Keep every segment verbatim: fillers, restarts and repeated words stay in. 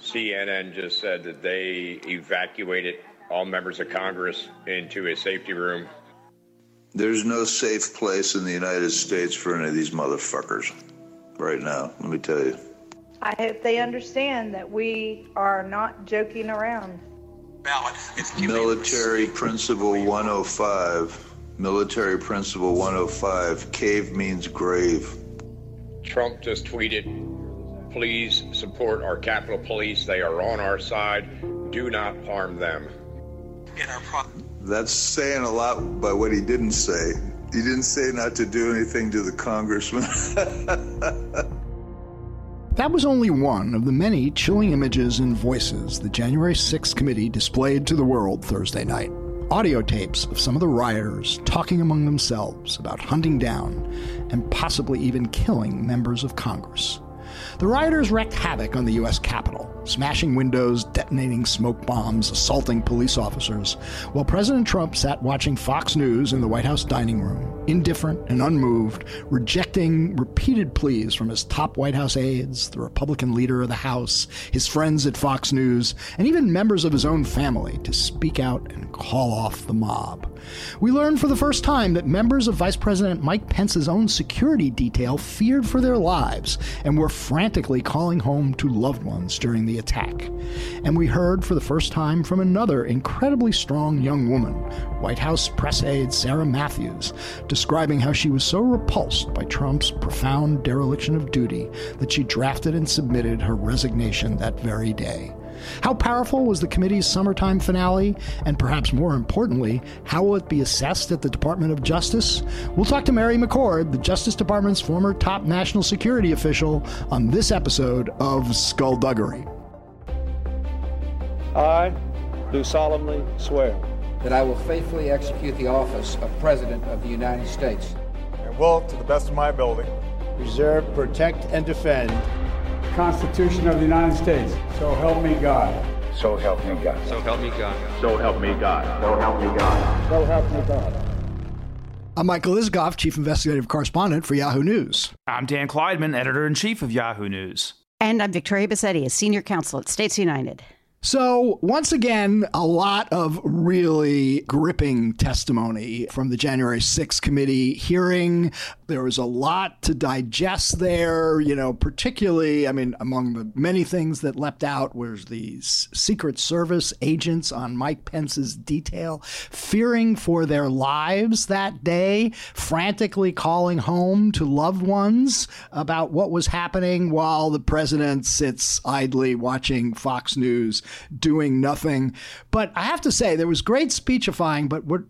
C N N just said that they evacuated all members of Congress into a safety room. There's no safe place in the United States for any of these motherfuckers right now, let me tell you. I hope they understand that we are not joking around. Military Principle one oh five. Military Principle one oh five. Cave means grave. Trump just tweeted, please support our Capitol Police. They are on our side. Do not harm them. In our pro- That's saying a lot by what he didn't say. He didn't say not to do anything to the congressman. That was only one of the many chilling images and voices the January sixth Committee displayed to the world Thursday night. Audio tapes of some of the rioters talking among themselves about hunting down and possibly even killing members of Congress. The rioters wreaked havoc on the U S Capitol, smashing windows, detonating smoke bombs, assaulting police officers, while President Trump sat watching Fox News in the White House dining room, indifferent and unmoved, rejecting repeated pleas from his top White House aides, the Republican leader of the House, his friends at Fox News, and even members of his own family to speak out and call off the mob. We learned for the first time that members of Vice President Mike Pence's own security detail feared for their lives and were frantically calling home to loved ones during the attack. And we heard for the first time from another incredibly strong young woman, White House press aide Sarah Matthews, describing how she was so repulsed by Trump's profound dereliction of duty that she drafted and submitted her resignation that very day. How powerful was the committee's summertime finale? And perhaps more importantly, how will it be assessed at the Department of Justice? We'll talk to Mary McCord, the Justice Department's former top national security official, on this episode of Skullduggery. I do solemnly swear that I will faithfully execute the office of President of the United States and will, to the best of my ability, preserve, protect, and defend Constitution of the United States. So help me God. So help me God. So help me God. So help me God. So help me God. So help me God. I'm Michael Isikoff, Chief Investigative Correspondent for Yahoo News. I'm Dan Klaidman, Editor-in-Chief of Yahoo News. And I'm Victoria Bassetti, a Senior Counsel at States United. So once again, a lot of really gripping testimony from the January sixth committee hearing. There was a lot to digest there, you know, particularly, I mean, among the many things that leapt out was these Secret Service agents on Mike Pence's detail, fearing for their lives that day, frantically calling home to loved ones about what was happening while the president sits idly watching Fox News, doing nothing. But I have to say, there was great speechifying, but what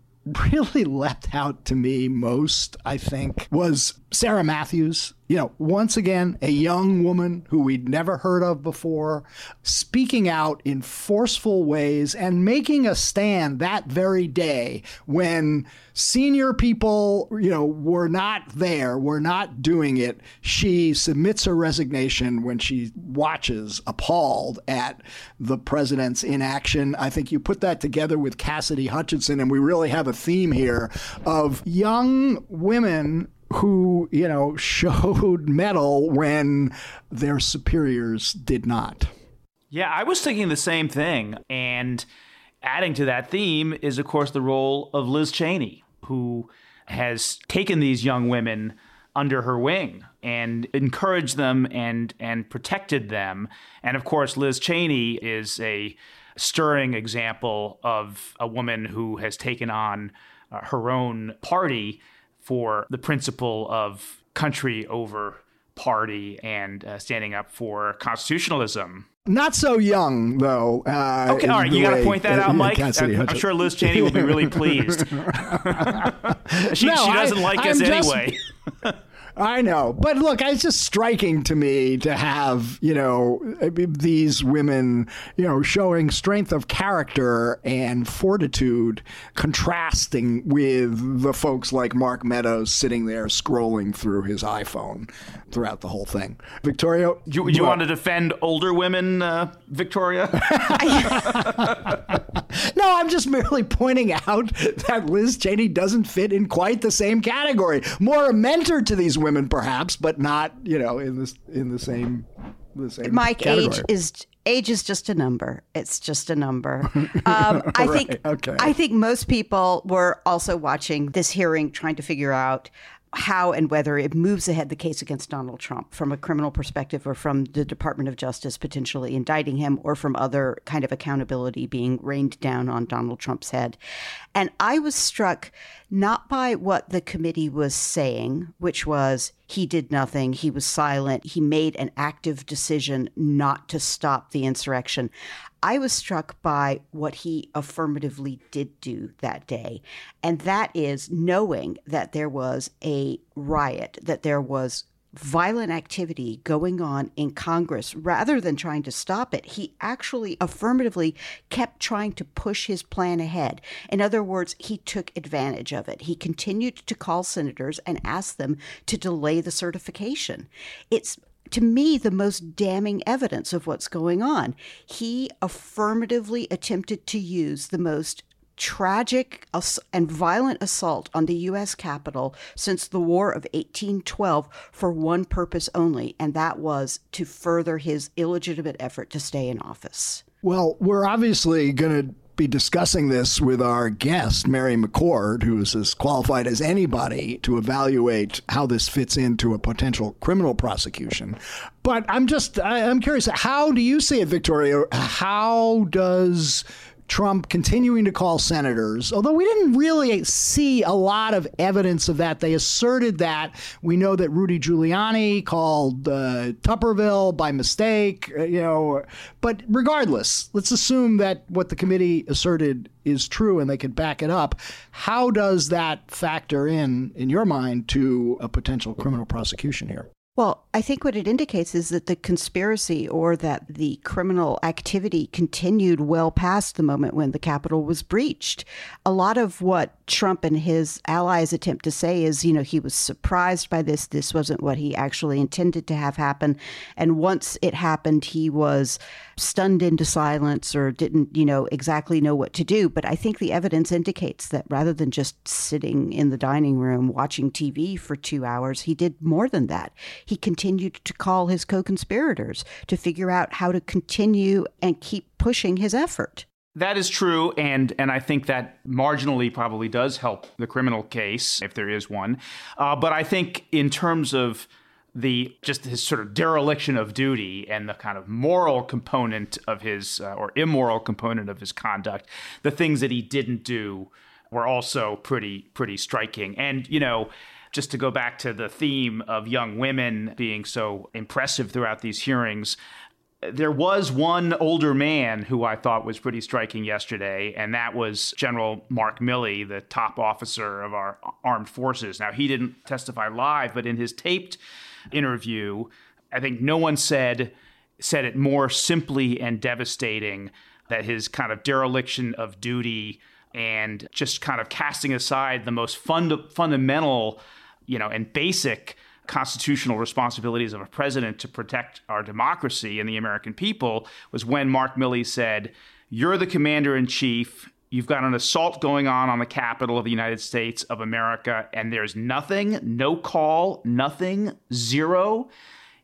really leapt out to me most, I think, was Sarah Matthews. You know, once again, a young woman who we'd never heard of before, speaking out in forceful ways and making a stand that very day when senior people, you know, were not there, were not doing it. She submits her resignation when she watches appalled at the president's inaction. I think you put that together with Cassidy Hutchinson, and we really have a theme here of young women who, you know, showed mettle when their superiors did not. Yeah, I was thinking the same thing. And adding to that theme is, of course, the role of Liz Cheney, who has taken these young women under her wing and encouraged them and and protected them. And, of course, Liz Cheney is a stirring example of a woman who has taken on uh, her own party for the principle of country over party and uh, standing up for constitutionalism. Not so young, though. Uh, okay, all right. You got to point that uh, out, Mike. I'm, I'm sure Liz Cheney will be really pleased. she, no, she doesn't I, like I'm us just... anyway. I know. But look, it's just striking to me to have, you know, these women, you know, showing strength of character and fortitude contrasting with the folks like Mark Meadows sitting there scrolling through his iPhone throughout the whole thing. Victoria? You, you want to defend older women, uh, Victoria? No, I'm just merely pointing out that Liz Cheney doesn't fit in quite the same category. More a mentor to these women, perhaps, but not, you know, in this in the same the same Mike category. Age is age is just a number. It's just a number. Um, I right, think okay. I think most people were also watching this hearing, trying to figure out how and whether it moves ahead the case against Donald Trump from a criminal perspective or from the Department of Justice potentially indicting him or from other kind of accountability being rained down on Donald Trump's head. And I was struck not by what the committee was saying, which was he did nothing, he was silent, he made an active decision not to stop the insurrection. I was struck by what he affirmatively did do that day, and that is knowing that there was a riot, that there was violent activity going on in Congress. Rather than trying to stop it, he actually affirmatively kept trying to push his plan ahead. In other words, he took advantage of it. He continued to call senators and ask them to delay the certification. It's to me, the most damning evidence of what's going on. He affirmatively attempted to use the most tragic and violent assault on the U S Capitol since the War of eighteen twelve for one purpose only, and that was to further his illegitimate effort to stay in office. Well, we're obviously going to be discussing this with our guest, Mary McCord, who is as qualified as anybody to evaluate how this fits into a potential criminal prosecution. But I'm just, I, I'm curious, how do you see it, Victoria? How does Trump continuing to call senators, although we didn't really see a lot of evidence of that. They asserted that. We know that Rudy Giuliani called uh, Tupperville by mistake, you know, but regardless, let's assume that what the committee asserted is true and they could back it up. How does that factor in, in your mind, to a potential criminal prosecution here? Well, I think what it indicates is that the conspiracy or that the criminal activity continued well past the moment when the Capitol was breached. A lot of what Trump and his allies attempt to say is, you know, he was surprised by this. This wasn't what he actually intended to have happen. And once it happened, he was stunned into silence or didn't, you know, exactly know what to do. But I think the evidence indicates that rather than just sitting in the dining room watching T V for two hours, he did more than that. He continued to call his co-conspirators to figure out how to continue and keep pushing his effort. That is true, and and I think that marginally probably does help the criminal case, if there is one. Uh, but I think in terms of the just his sort of dereliction of duty and the kind of moral component of his, uh, or immoral component of his conduct, the things that he didn't do were also pretty, pretty striking. And, you know, just to go back to the theme of young women being so impressive throughout these hearings, there was one older man who I thought was pretty striking yesterday, and that was General Mark Milley, the top officer of our armed forces. Now, he didn't testify live, but in his taped interview, I think no one said said it more simply and devastating that his kind of dereliction of duty and just kind of casting aside the most fund- fundamental, you know, and basic constitutional responsibilities of a president to protect our democracy and the American people was when Mark Milley said, "You're the commander in chief. You've got an assault going on on the Capitol of the United States of America, and there's nothing, no call, nothing, zero."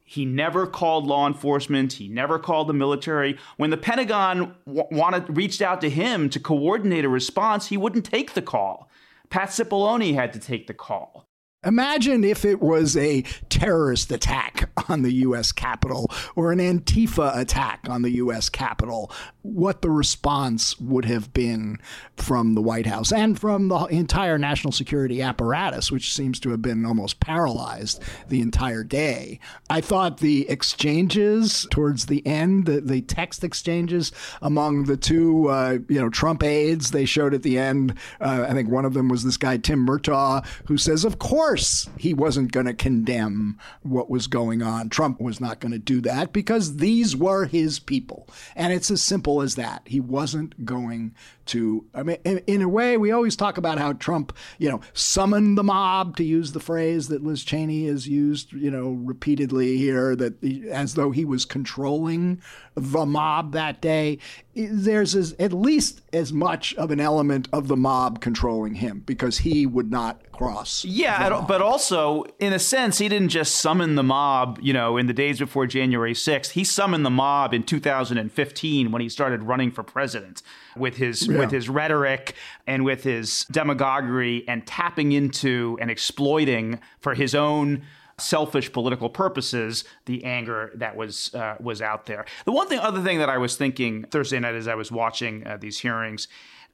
He never called law enforcement. He never called the military. When the Pentagon w- wanted reached out to him to coordinate a response, he wouldn't take the call. Pat Cipollone had to take the call. Imagine if it was a terrorist attack on the U S Capitol or an Antifa attack on the U S Capitol, what the response would have been from the White House and from the entire national security apparatus, which seems to have been almost paralyzed the entire day. I thought the exchanges towards the end, the, the text exchanges among the two uh, you know, Trump aides they showed at the end, uh, I think one of them was this guy, Tim Murtaugh, who says, of course, Of course he wasn't going to condemn what was going on. Trump was not going to do that because these were his people. And it's as simple as that. He wasn't going to, I mean, in, in a way, we always talk about how Trump, you know, summoned the mob, to use the phrase that Liz Cheney has used, you know, repeatedly here, that he, as though he was controlling the mob that day. There's as, at least as much of an element of the mob controlling him because he would not cross. Yeah, But but also, in a sense, he didn't just summon the mob, you know, in the days before January sixth. He summoned the mob in two thousand fifteen when he started running for president with his yeah. with his rhetoric and with his demagoguery and tapping into and exploiting for his own selfish political purposes the anger that was uh, was out there. The one thing, other thing that I was thinking Thursday night as I was watching uh, these hearings,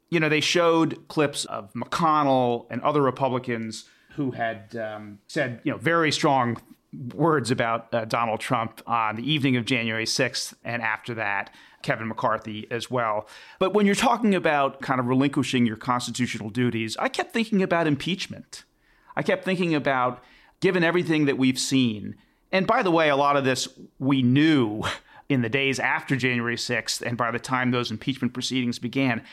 you know, they showed clips of McConnell and other Republicans who had um, said, you know, very strong words about uh, Donald Trump on the evening of January sixth and after that, Kevin McCarthy as well. But when you're talking about kind of relinquishing your constitutional duties, I kept thinking about impeachment. I kept thinking about, given everything that we've seen, and by the way, a lot of this we knew in the days after January sixth and by the time those impeachment proceedings began,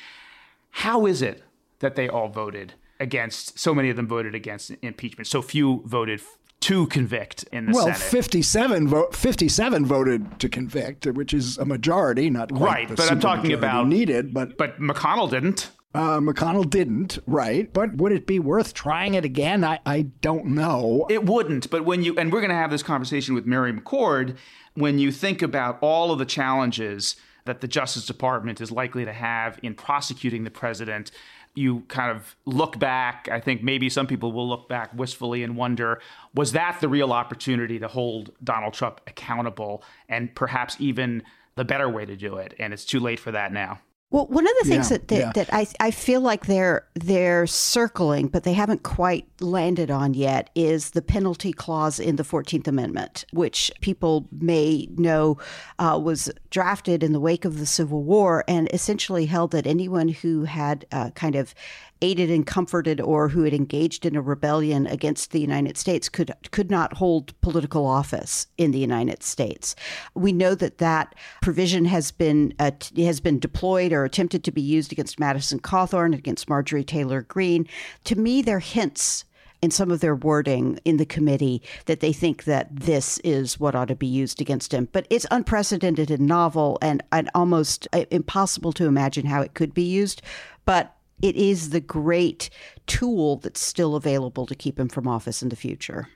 how is it that they all voted against, so many of them voted against impeachment? So few voted to convict in the well, Senate. Well, fifty-seven, vo- fifty-seven voted to convict, which is a majority, not quite right, the but I'm talking about needed. But, but McConnell didn't. Uh, McConnell didn't, right. But would it be worth trying it again? I, I don't know. It wouldn't. But when you, and we're going to have this conversation with Mary McCord, when you think about all of the challenges that the Justice Department is likely to have in prosecuting the president, you kind of look back. I think maybe some people will look back wistfully and wonder, was that the real opportunity to hold Donald Trump accountable and perhaps even the better way to do it? And it's too late for that now. Well, one of the things yeah, that that, yeah. that I, I feel like they're they're circling, but they haven't quite landed on yet, is the penalty clause in the Fourteenth Amendment, which people may know uh, was drafted in the wake of the Civil War and essentially held that anyone who had uh, kind of aided and comforted or who had engaged in a rebellion against the United States could could not hold political office in the United States. We know that that provision has been uh, t- has been deployed or attempted to be used against Madison Cawthorn, against Marjorie Taylor Greene. To me, there are hints in some of their wording in the committee that they think that this is what ought to be used against him. But it's unprecedented and novel and, and almost uh, impossible to imagine how it could be used. But it is the great tool that's still available to keep him from office in the future.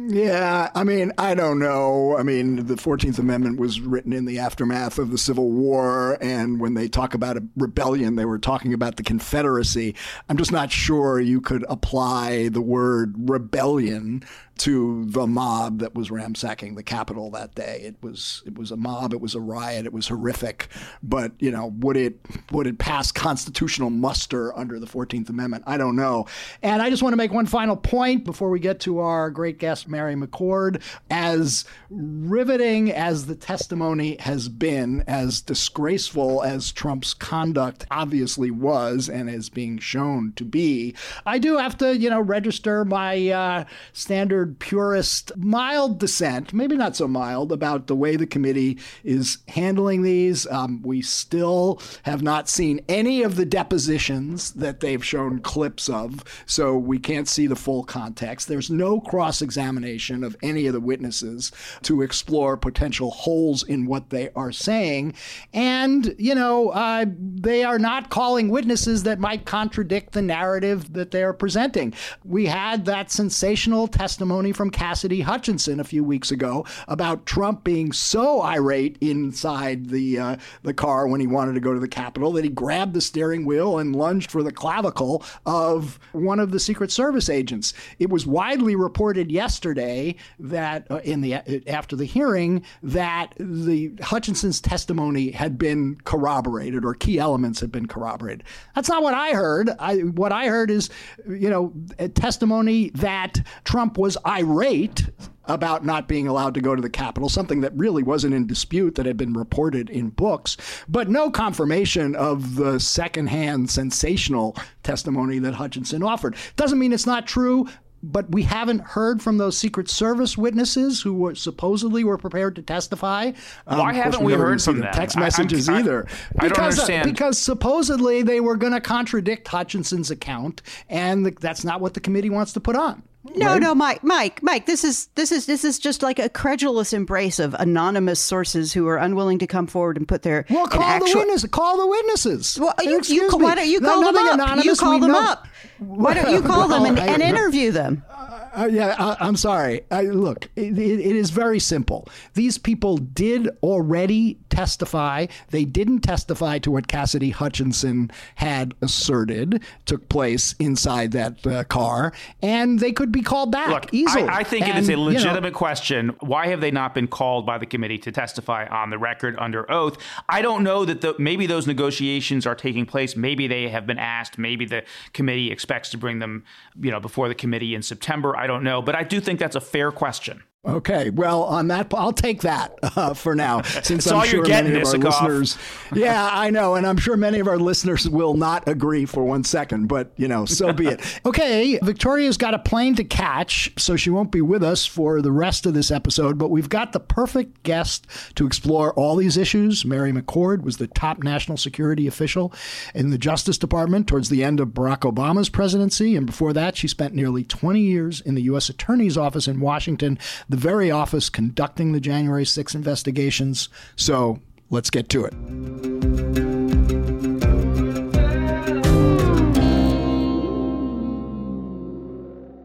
Yeah, I mean, I don't know. I mean, the fourteenth Amendment was written in the aftermath of the Civil War, and when they talk about a rebellion, they were talking about the Confederacy. I'm just not sure you could apply the word rebellion to the mob that was ransacking the Capitol that day. It was it was a mob. It was a riot. It was horrific. But, you know, would it would it pass constitutional muster under the fourteenth Amendment? I don't know. And I just want to make one final point before we get to our great guest, Mary McCord. As riveting as the testimony has been, as disgraceful as Trump's conduct obviously was and is being shown to be, I do have to, you know, register my uh, standard purist, mild dissent, maybe not so mild, about the way the committee is handling these. Um, we still have not seen any of the depositions that they've shown clips of, so we can't see the full context. There's no cross-examination of any of the witnesses to explore potential holes in what they are saying. And, you know, uh, they are not calling witnesses that might contradict the narrative that they are presenting. We had that sensational testimony from Cassidy Hutchinson a few weeks ago about Trump being so irate inside the uh, the car when he wanted to go to the Capitol that he grabbed the steering wheel and lunged for the clavicle of one of the Secret Service agents. It was widely reported yesterday that uh, in the after the hearing that the Hutchinson's testimony had been corroborated or key elements had been corroborated. That's not what I heard. I, what I heard is, you know, a testimony that Trump was irate about not being allowed to go to the Capitol, something that really wasn't in dispute, that had been reported in books, but no confirmation of the secondhand sensational testimony that Hutchinson offered. Doesn't mean it's not true, but we haven't heard from those Secret Service witnesses who were supposedly were prepared to testify. Um, Why haven't we, we heard from them? Text messages I, I, either. I, I because, don't understand. Uh, because supposedly they were going to contradict Hutchinson's account, and the, that's not what the committee wants to put on. No, right? no, Mike, Mike, Mike, this is this is this is just like a credulous embrace of anonymous sources who are unwilling to come forward and put their well, call actual... the witnesses. Call the witnesses. Well, you, you, why don't you call no, them up? You call them know. up. Why don't you call well, them and, and interview them? Uh, Uh, yeah, I, I'm sorry. I, look, it, it, it is very simple. These people did already testify. They didn't testify to what Cassidy Hutchinson had asserted took place inside that uh, car, and they could be called back look, easily. I, I think and, it is a legitimate you know, question. Why have they not been called by the committee to testify on the record under oath? I don't know that the, maybe those negotiations are taking place. Maybe they have been asked. Maybe the committee expects to bring them, you know, before the committee in September. I don't know. But I do think that's a fair question. Okay, well, on that, I'll take that uh, for now, since I'm sure many of our listeners. Yeah, I know, and I'm sure many of our listeners will not agree for one second, but, you know, so be it. Okay, Victoria's got a plane to catch, so she won't be with us for the rest of this episode, but we've got the perfect guest to explore all these issues. Mary McCord was the top national security official in the Justice Department towards the end of Barack Obama's presidency, and before that, she spent nearly twenty years in the U S Attorney's Office in Washington, the very office conducting the January sixth investigations. So let's get to it.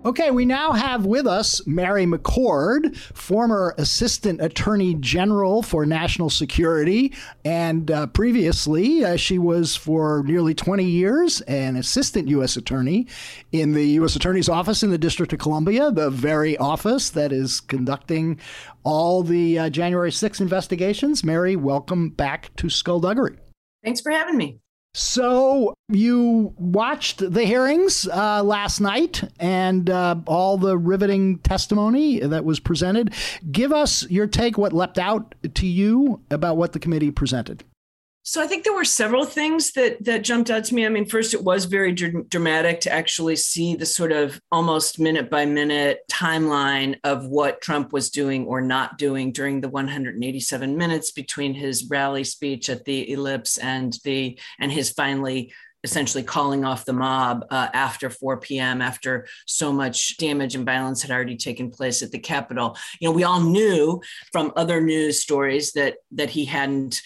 Okay, we now have with us Mary McCord, former Assistant Attorney General for National Security. And uh, previously, uh, she was for nearly twenty years an Assistant U S Attorney in the U S Attorney's Office in the District of Columbia, the very office that is conducting all the uh, January sixth investigations. Mary, welcome back to Skullduggery. Thanks for having me. So you watched the hearings uh, last night and uh, all the riveting testimony that was presented. Give us your take, what leapt out to you about what the committee presented. So I think there were several things that that jumped out to me. I mean, first, it was very dr- dramatic to actually see the sort of almost minute by minute timeline of what Trump was doing or not doing during the one hundred eighty-seven minutes between his rally speech at the Ellipse and the and his finally essentially calling off the mob uh, after four p.m., after so much damage and violence had already taken place at the Capitol. You know, we all knew from other news stories that that he hadn't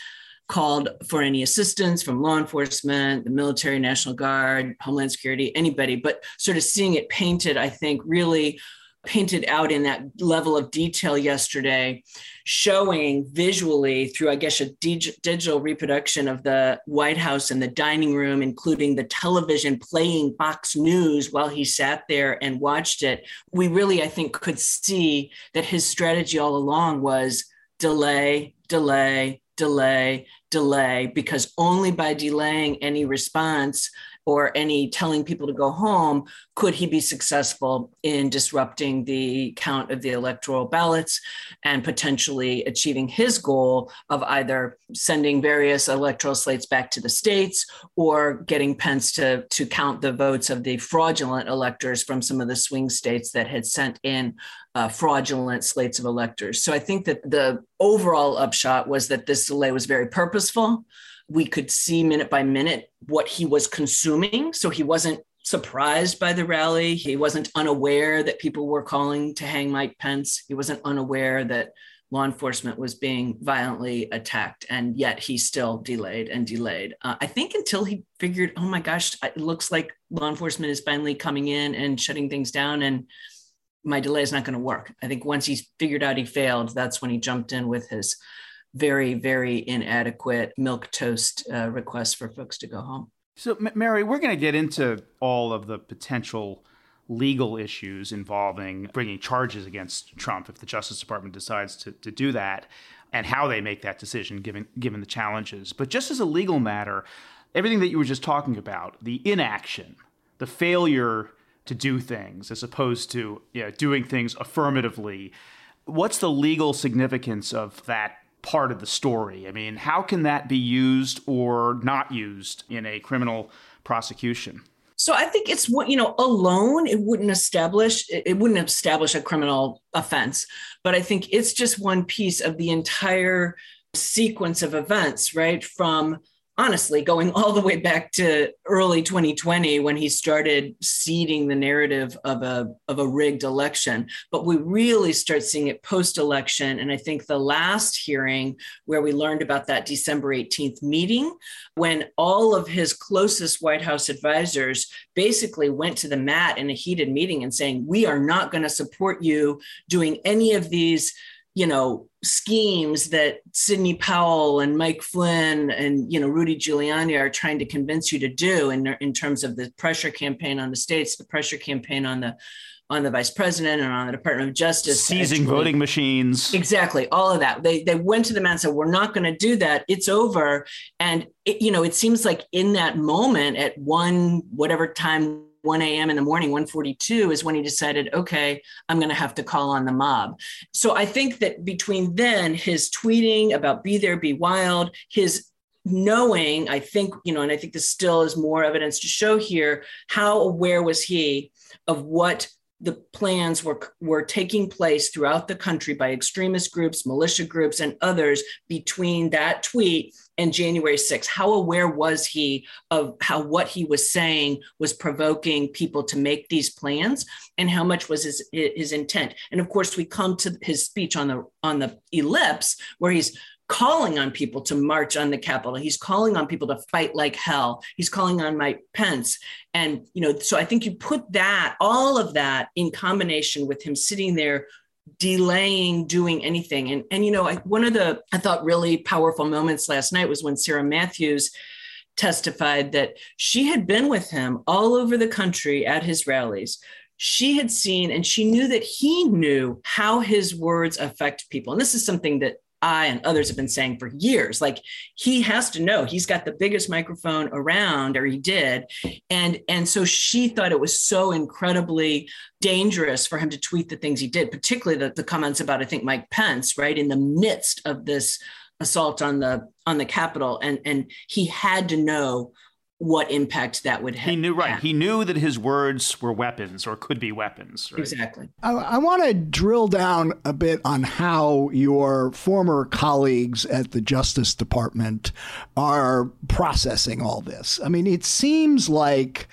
called for any assistance from law enforcement, the military, National Guard, Homeland Security, anybody, but sort of seeing it painted, I think, really painted out in that level of detail yesterday, showing visually through, I guess, a dig- digital reproduction of the White House and the dining room, including the television playing Fox News while he sat there and watched it. We really, I think, could see that his strategy all along was delay, delay, delay, delay, because only by delaying any response or any telling people to go home could he be successful in disrupting the count of the electoral ballots and potentially achieving his goal of either sending various electoral slates back to the states or getting Pence to, to count the votes of the fraudulent electors from some of the swing states that had sent in Uh, fraudulent slates of electors. So I think that the overall upshot was that this delay was very purposeful. We could see minute by minute what he was consuming. So he wasn't surprised by the rally. He wasn't unaware that people were calling to hang Mike Pence. He wasn't unaware that law enforcement was being violently attacked, and yet he still delayed and delayed. Uh, I think until he figured, oh my gosh, it looks like law enforcement is finally coming in and shutting things down, and my delay is not going to work. I think once he's figured out he failed, that's when he jumped in with his very, very inadequate milquetoast uh, request for folks to go home. So, Mary, we're going to get into all of the potential legal issues involving bringing charges against Trump if the Justice Department decides to, to do that, and how they make that decision given given the challenges. But just as a legal matter, everything that you were just talking about, the inaction, the failure to do things as opposed to you know, doing things affirmatively. What's the legal significance of that part of the story? I mean, how can that be used or not used in a criminal prosecution? So I think it's what, you know, alone, it wouldn't establish, it wouldn't establish a criminal offense, but I think it's just one piece of the entire sequence of events, right? From honestly, going all the way back to early twenty twenty when he started seeding the narrative of a, of a rigged election. But we really start seeing it post-election. And I think the last hearing where we learned about that December eighteenth meeting, when all of his closest White House advisors basically went to the mat in a heated meeting and saying, we are not going to support you doing any of these, you know, schemes that Sidney Powell and Mike Flynn and, you know, Rudy Giuliani are trying to convince you to do in, in terms of the pressure campaign on the states, the pressure campaign on the on the vice president and on the Department of Justice. Seizing actually, voting machines. Exactly. All of that. They they went to the man and said, we're not going to do that. It's over. And, it, you know, it seems like in that moment at one, whatever time, one a.m. in the morning, one forty-two is when he decided, okay, I'm going to have to call on the mob. So I think that between then, his tweeting about be there, be wild, his knowing, I think, you know, and I think this still is more evidence to show here, how aware was he of what the plans were, were taking place throughout the country by extremist groups, militia groups, and others between that tweet and January sixth. How aware was he of how what he was saying was provoking people to make these plans, and how much was his, his intent? And of course, we come to his speech on the, on the ellipse where he's calling on people to march on the Capitol. He's calling on people to fight like hell. He's calling on Mike Pence. And, you know, so I think you put that, all of that in combination with him sitting there delaying doing anything. And, and you know, I, one of the, I thought, really powerful moments last night was when Sarah Matthews testified that she had been with him all over the country at his rallies. She had seen, and she knew that he knew how his words affect people. And this is something that I and others have been saying for years, like he has to know he's got the biggest microphone around, or he did. And, and so she thought it was so incredibly dangerous for him to tweet the things he did, particularly the, the comments about, I think, Mike Pence, right, in the midst of this assault on the on the Capitol. And, and he had to know what impact that would have. He knew, right. He knew that his words were weapons or could be weapons. Right? Exactly. I, I want to drill down a bit on how your former colleagues at the Justice Department are processing all this. I mean, it seems like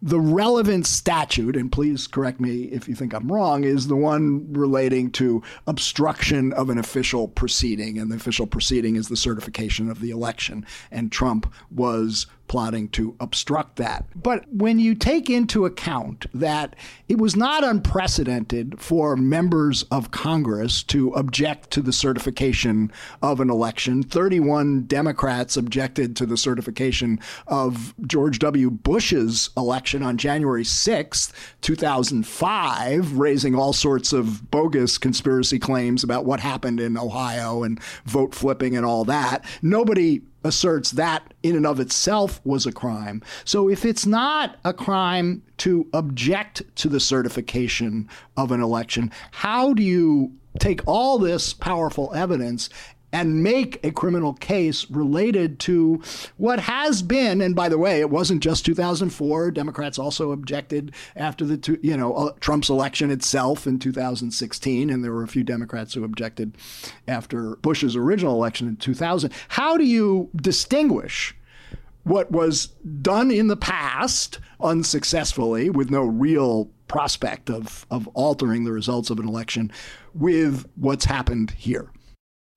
the relevant statute, and please correct me if you think I'm wrong, is the one relating to obstruction of an official proceeding. And the official proceeding is the certification of the election. And Trump was plotting to obstruct that. But when you take into account that it was not unprecedented for members of Congress to object to the certification of an election, thirty-one Democrats objected to the certification of George W. Bush's election on January sixth, two thousand five, raising all sorts of bogus conspiracy claims about what happened in Ohio and vote flipping and all that. Nobody asserts that in and of itself was a crime. So if it's not a crime to object to the certification of an election, how do you take all this powerful evidence and make a criminal case related to what has been, and by the way, it wasn't just two thousand four. Democrats also objected after the, two, you know, Trump's election itself in two thousand sixteen, and there were a few Democrats who objected after Bush's original election in two thousand. How do you distinguish what was done in the past unsuccessfully with no real prospect of, of altering the results of an election with what's happened here?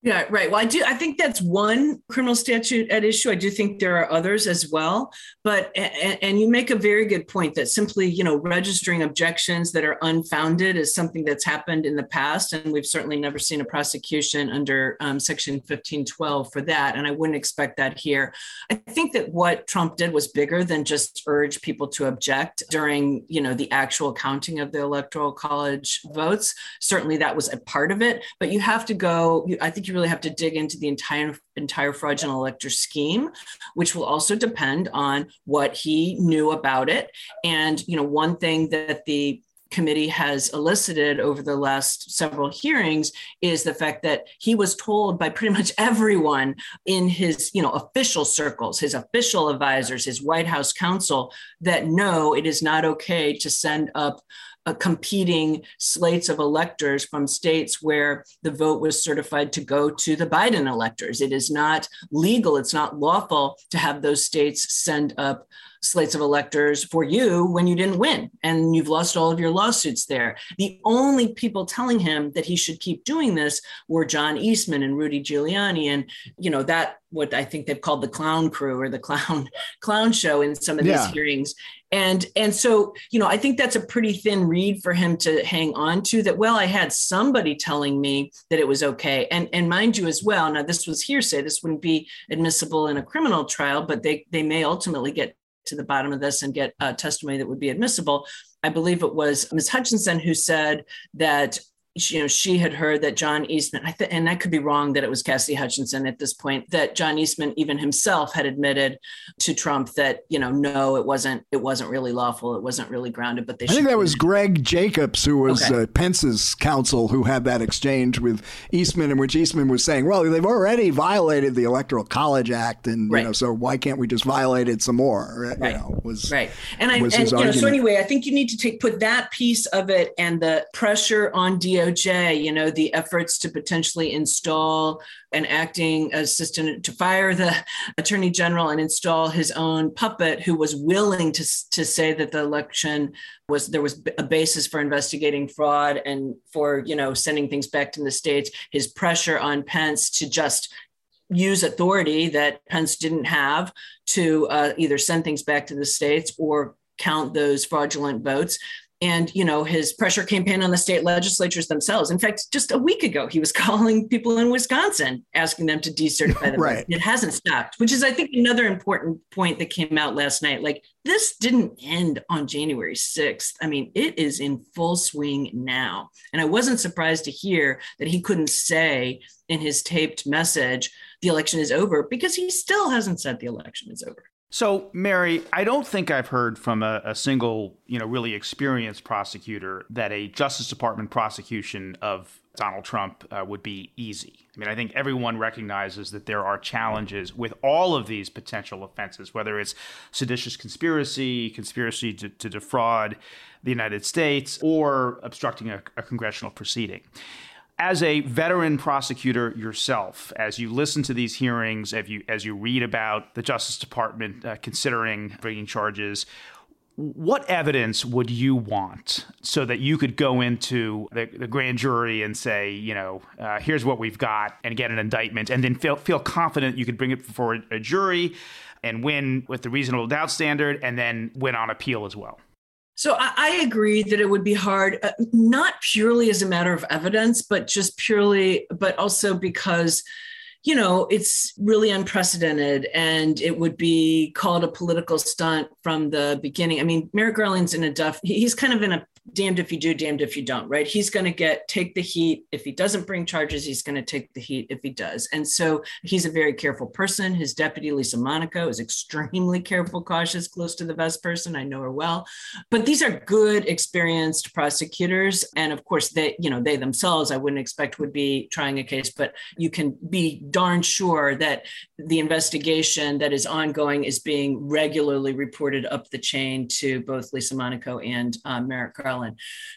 Yeah, right. Well, I do. I think that's one criminal statute at issue. I do think there are others as well. But and, and you make a very good point that simply, you know, registering objections that are unfounded is something that's happened in the past. And we've certainly never seen a prosecution under um, Section fifteen twelve for that. And I wouldn't expect that here. I think that what Trump did was bigger than just urge people to object during, you know, the actual counting of the Electoral College votes. Certainly that was a part of it. But you have to go, I think, you really have to dig into the entire entire fraudulent elector scheme, which will also depend on what he knew about it. And, you know, one thing that the committee has elicited over the last several hearings is the fact that he was told by pretty much everyone in his, you know, official circles, his official advisors, his White House counsel, that no, it is not okay to send up uh, competing slates of electors from states where the vote was certified to go to the Biden electors. It is not legal, it's not lawful to have those states send up slates of electors for you when you didn't win and you've lost all of your lawsuits there. The only people telling him that he should keep doing this were John Eastman and Rudy Giuliani. And, you know, that what I think they've called the clown crew or the clown clown show in some of yeah. these hearings. And, and so, you know, I think that's a pretty thin reed for him to hang on to that. Well, I had somebody telling me that it was okay. And, and mind you as well, now this was hearsay, this wouldn't be admissible in a criminal trial, but they, they may ultimately get to the bottom of this and get uh, testimony that would be admissible. I believe it was Miz Hutchinson who said that you know she had heard that John Eastman, I th- and I could be wrong that it was Cassidy Hutchinson at this point, that John Eastman even himself had admitted to Trump that you know no, it wasn't it wasn't really lawful, it wasn't really grounded. But they I think that was Greg Jacobs, who was okay. uh, Pence's counsel, who had that exchange with Eastman, in which Eastman was saying, "Well, they've already violated the Electoral College Act, and right. you know, so why can't we just violate it some more?" Right. You know, was right. And I was and, his and you know, so anyway, I think you need to take put that piece of it and the pressure on D O J. You know, the efforts to potentially install an acting assistant, to fire the attorney general and install his own puppet who was willing to, to say that the election was, there was a basis for investigating fraud and for, you know, sending things back to the states, his pressure on Pence to just use authority that Pence didn't have to uh, either send things back to the states or count those fraudulent votes. And, you know, his pressure campaign on the state legislatures themselves. In fact, just a week ago, he was calling people in Wisconsin, asking them to decertify the right. vote. It hasn't stopped, which is, I think, another important point that came out last night. Like, this didn't end on January sixth. I mean, it is in full swing now. And I wasn't surprised to hear that he couldn't say in his taped message, the election is over, because he still hasn't said the election is over. So, Mary, I don't think I've heard from a, a single, you know, really experienced prosecutor that a Justice Department prosecution of Donald Trump uh, would be easy. I mean, I think everyone recognizes that there are challenges with all of these potential offenses, whether it's seditious conspiracy, conspiracy to, to defraud the United States, or obstructing a, a congressional proceeding. As a veteran prosecutor yourself, as you listen to these hearings, as you, as you read about the Justice Department uh, considering bringing charges, what evidence would you want so that you could go into the, the grand jury and say, you know, uh, here's what we've got, and get an indictment, and then feel, feel confident you could bring it before a jury and win with the reasonable doubt standard and then win on appeal as well? So I agree that it would be hard, uh, not purely as a matter of evidence, but just purely, but also because, you know, it's really unprecedented and it would be called a political stunt from the beginning. I mean, Merrick Garland's in a duff, he's kind of in a damned if you do, damned if you don't, right? He's going to get, take the heat. If he doesn't bring charges, he's going to take the heat if he does. And so he's a very careful person. His deputy, Lisa Monaco, is extremely careful, cautious, close to the vest person. I know her well, but these are good, experienced prosecutors. And of course they, you know, they themselves, I wouldn't expect would be trying a case, but you can be darn sure that the investigation that is ongoing is being regularly reported up the chain to both Lisa Monaco and uh, Merrick Garland.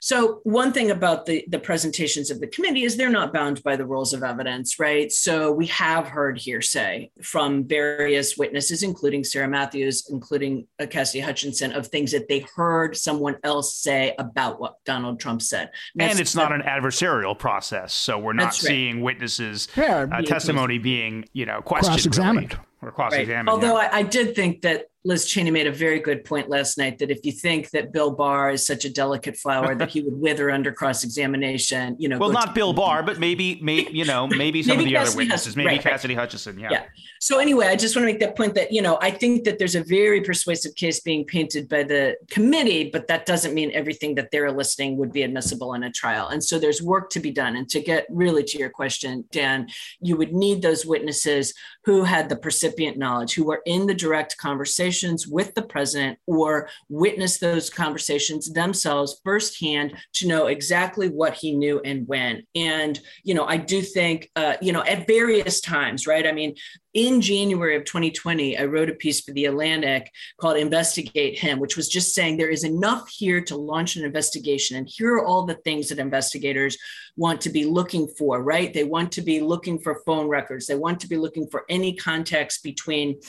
So one thing about the, the presentations of the committee is they're not bound by the rules of evidence, right? So we have heard hearsay from various witnesses, including Sarah Matthews, including Cassidy Hutchinson, of things that they heard someone else say about what Donald Trump said. That's, and it's not an adversarial process. So we're not right. seeing witnesses' yeah, uh, testimony being, you know, questioned. Cross-examined. Really. Or cross-examined. Right. Although yeah. I, I did think that Liz Cheney made a very good point last night that if you think that Bill Barr is such a delicate flower that he would wither under cross-examination, you know. Well, not to- Bill Barr, but maybe, maybe, you know, maybe some maybe of the Cassidy other witnesses, Hutch- maybe right, Cassidy right. Hutchinson. Yeah. yeah. So anyway, I just want to make that point that, you know, I think that there's a very persuasive case being painted by the committee, but that doesn't mean everything that they're eliciting would be admissible in a trial. And so there's work to be done. And to get really to your question, Dan, you would need those witnesses who had the percipient knowledge, who were in the direct conversation, conversations with the president or witness those conversations themselves firsthand to know exactly what he knew and when. And, you know, I do think, uh, you know, at various times, right? I mean, in January of twenty twenty, I wrote a piece for The Atlantic called Investigate Him, which was just saying there is enough here to launch an investigation. And here are all the things that investigators want to be looking for, right? They want to be looking for phone records. They want to be looking for any context between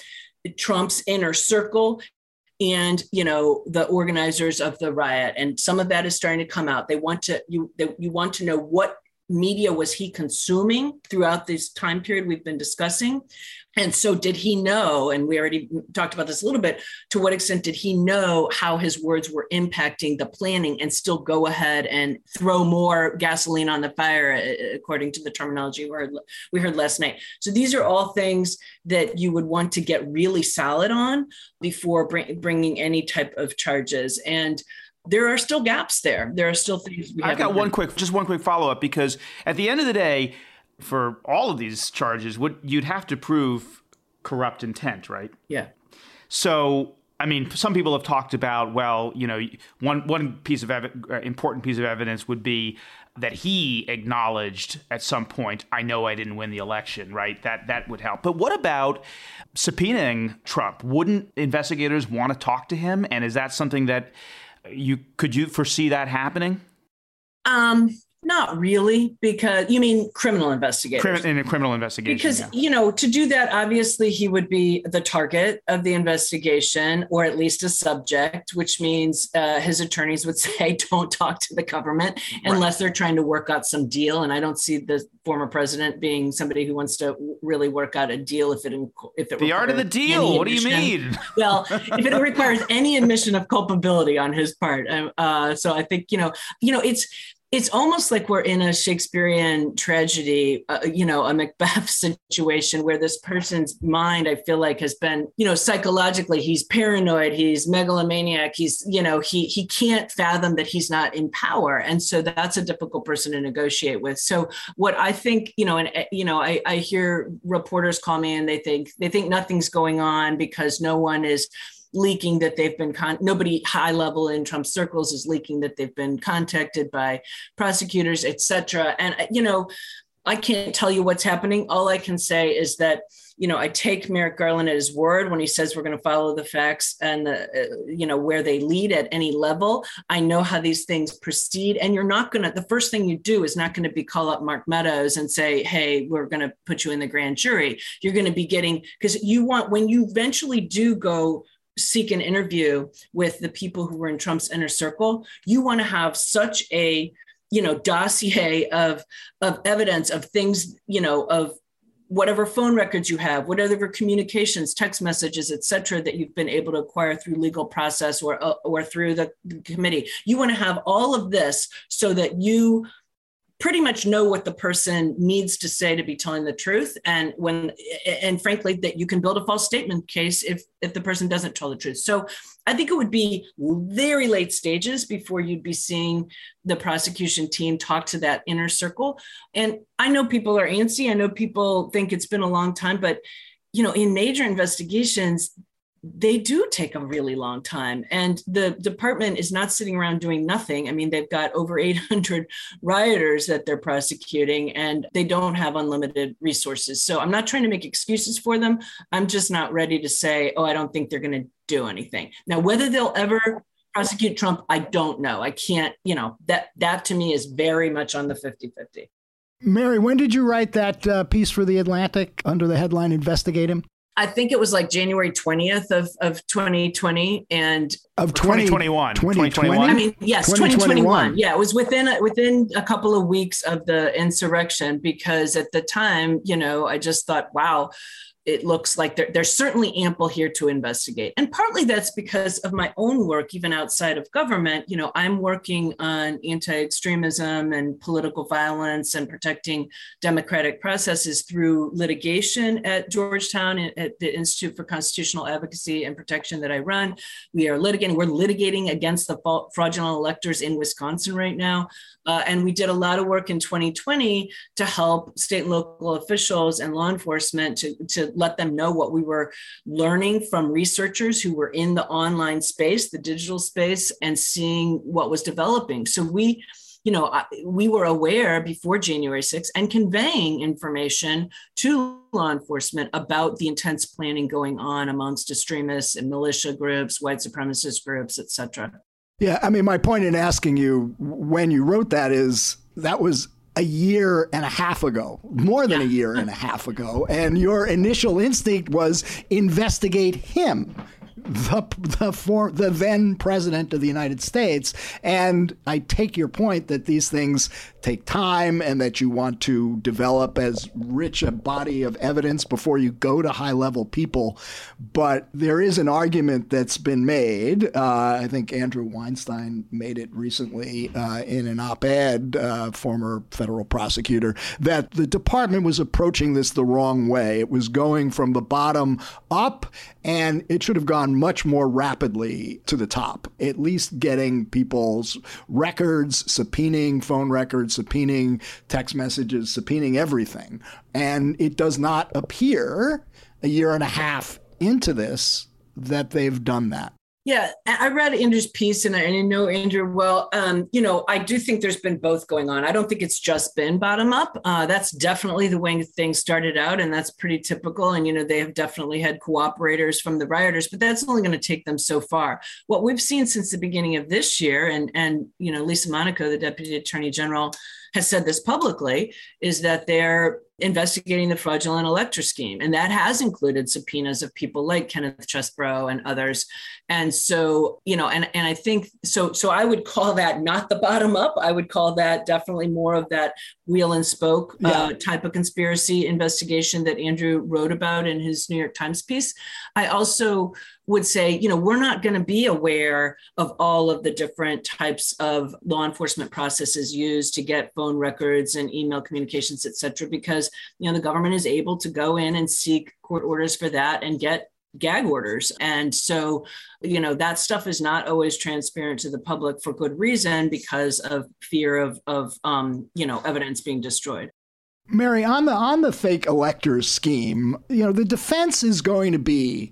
Trump's inner circle and, you know, the organizers of the riot. And some of that is starting to come out. They want to, you, they, you want to know what media was he consuming throughout this time period we've been discussing. And so did he know, and we already talked about this a little bit, to what extent did he know how his words were impacting the planning and still go ahead and throw more gasoline on the fire, according to the terminology we heard, we heard last night. So these are all things that you would want to get really solid on before bring, bringing any type of charges. And there are still gaps there. There are still things we haven't. I've got one quick, just one quick follow-up, because at the end of the day, for all of these charges, what you'd have to prove corrupt intent, right? Yeah. So, I mean, some people have talked about, well, you know, one one piece of ev- important piece of evidence would be that he acknowledged at some point, I know I didn't win the election, right? That that would help. But what about subpoenaing Trump? Wouldn't investigators want to talk to him? And is that something that You could you foresee that happening? Um, not really, because you mean criminal investigators. In a criminal investigation. Because, yeah. you know, to do that, obviously, he would be the target of the investigation, or at least a subject, which means uh, his attorneys would say, don't talk to the government unless right. they're trying to work out some deal. And I don't see the former president being somebody who wants to really work out a deal if it if it the art of the deal. What do you mean? Well, if it requires any admission of culpability on his part, uh, so I think you know, you know, it's it's almost like we're in a Shakespearean tragedy, uh, you know, a Macbeth situation where this person's mind, I feel like, has been, you know, psychologically, he's paranoid, he's megalomaniac, he's, you know, he he can't fathom that he's not in power, and so that's a difficult person to negotiate with. So what I I think, you know, and, you know, I, I hear reporters call me and they think they think nothing's going on because no one is leaking that they've been con- nobody high level in Trump circles is leaking that they've been contacted by prosecutors, et cetera. And, you know, I can't tell you what's happening. All I can say is that, you know, I take Merrick Garland at his word when he says we're going to follow the facts and, the, uh, you know, where they lead at any level. I know how these things proceed. And you're not going to, the first thing you do is not going to be call up Mark Meadows and say, hey, we're going to put you in the grand jury. You're going to be getting, because you want, when you eventually do go seek an interview with the people who were in Trump's inner circle, you want to have such a, you know, dossier of, of evidence of things, you know, of whatever phone records you have, whatever communications, text messages, et cetera, that you've been able to acquire through legal process or, or through the committee. You want to have all of this so that you pretty much know what the person needs to say to be telling the truth. And when, and frankly, that you can build a false statement case if, if the person doesn't tell the truth. So I think it would be very late stages before you'd be seeing the prosecution team talk to that inner circle. And I know people are antsy. I know people think it's been a long time, but, you know, in major investigations, they do take a really long time. And the department is not sitting around doing nothing. I mean, they've got over eight hundred rioters that they're prosecuting, and they don't have unlimited resources. So I'm not trying to make excuses for them. I'm just not ready to say, oh, I don't think they're going to do anything. Now, whether they'll ever prosecute Trump, I don't know. I can't, you know, that that to me is very much on the fifty-fifty. Mary, when did you write that uh, piece for The Atlantic under the headline, Investigate Him? I think it was like January twentieth of, of twenty twenty and of twenty twenty-one. twenty twenty-one. I mean, yes, twenty twenty-one. twenty twenty-one. Yeah, it was within within a couple of weeks of the insurrection, because at the time, you know, I just thought, wow, it looks like there, there's certainly ample here to investigate. And partly that's because of my own work, even outside of government. You know, I'm working on anti-extremism and political violence and protecting democratic processes through litigation at Georgetown at the Institute for Constitutional Advocacy and Protection that I run. We are litigating. We're litigating against the fraudulent electors in Wisconsin right now. Uh, and we did a lot of work in twenty twenty to help state and local officials and law enforcement to, to to let them know what we were learning from researchers who were in the online space, the digital space, and seeing what was developing. So we, you know, we were aware before January sixth and conveying information to law enforcement about the intense planning going on amongst extremists and militia groups, white supremacist groups, et cetera. Yeah, I mean, my point in asking you when you wrote that is that was a year and a half ago, more than yeah. a year and a half ago. And your initial instinct was investigate him, the the, for, the then president of the United States. And I take your point that these things take time and that you want to develop as rich a body of evidence before you go to high level people. But there is an argument that's been made. Uh, I think Andrew Weinstein made it recently uh, in an op-ed, uh, former federal prosecutor, that the department was approaching this the wrong way. It was going from the bottom up, and it should have gone much more rapidly to the top, at least getting people's records, subpoenaing phone records, subpoenaing text messages, subpoenaing everything. And it does not appear a year and a half into this that they've done that. Yeah, I read Andrew's piece and I, and I know Andrew well. Um, you know, I do think there's been both going on. I don't think it's just been bottom up. Uh, that's definitely the way things started out, and that's pretty typical. And, you know, they have definitely had cooperators from the rioters, but that's only going to take them so far. What we've seen since the beginning of this year, and, and you know, Lisa Monaco, the Deputy Attorney General, has said this publicly, is that they're investigating the fraudulent elector scheme. And that has included subpoenas of people like Kenneth Chesbrough and others. And so, you know, and, and I think, so, so I would call that not the bottom up. I would call that definitely more of that wheel and spoke yeah. uh, type of conspiracy investigation that Andrew wrote about in his New York Times piece. I also would say, you know, we're not going to be aware of all of the different types of law enforcement processes used to get phone records and email communications, et cetera, because, you know, the government is able to go in and seek court orders for that and get gag orders. And so, you know, that stuff is not always transparent to the public for good reason because of fear of, of um, you know, evidence being destroyed. Mary, on the on the fake electors scheme, you know, the defense is going to be,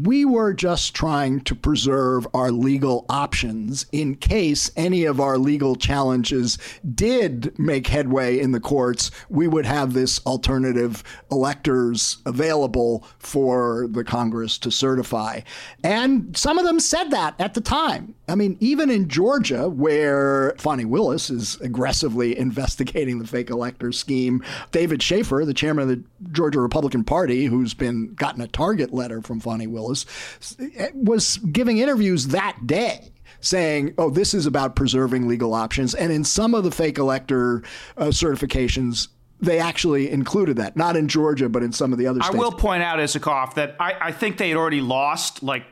we were just trying to preserve our legal options in case any of our legal challenges did make headway in the courts. We would have this alternative electors available for the Congress to certify. And some of them said that at the time. I mean, even in Georgia, where Fani Willis is aggressively investigating the fake elector scheme, David Schaefer, the chairman of the Georgia Republican Party, who's been gotten a target letter from Fani Willis, was giving interviews that day saying, oh, this is about preserving legal options. And in some of the fake elector uh, certifications, they actually included that, not in Georgia, but in some of the other states. I will point out, Isikoff, that I, I think they had already lost, like,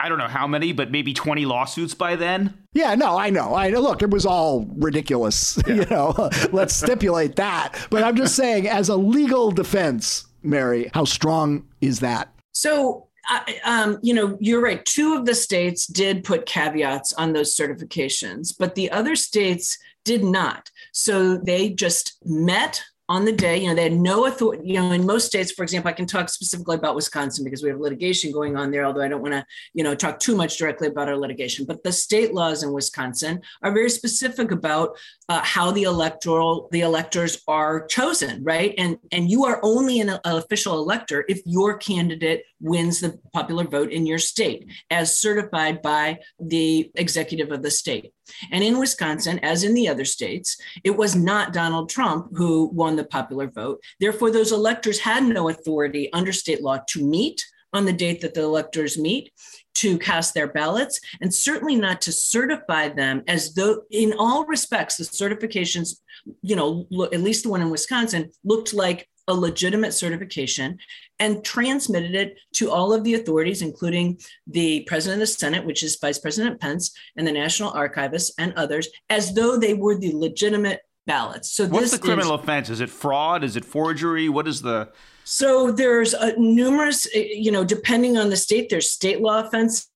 I don't know how many, but maybe twenty lawsuits by then. Yeah, no, I know. I look, it was all ridiculous. Yeah. You know, let's stipulate that. But I'm just saying, as a legal defense, Mary, how strong is that? So, I, um, you know, you're right. Two of the states did put caveats on those certifications, but the other states did not. So they just met on the day. You know, they had no authority. You know, in most states, for example, I can talk specifically about Wisconsin because we have litigation going on there, although I don't want to, you know, talk too much directly about our litigation. But the state laws in Wisconsin are very specific about uh, how the electoral, the electors are chosen, right? And, and you are only an, an official elector if your candidate wins the popular vote in your state as certified by the executive of the state. And in Wisconsin, as in the other states, it was not Donald Trump who won the popular vote. Therefore, those electors had no authority under state law to meet on the date that the electors meet, to cast their ballots, and certainly not to certify them, as though in all respects, the certifications, you know, at least the one in Wisconsin, looked like a legitimate certification, and transmitted it to all of the authorities, including the president of the Senate, which is Vice President Pence, and the National Archivist and others, as though they were the legitimate ballots. So what's the criminal offense? Is it fraud? Is it forgery? What is the... So there's a numerous, you know, depending on the state, there's state law offenses.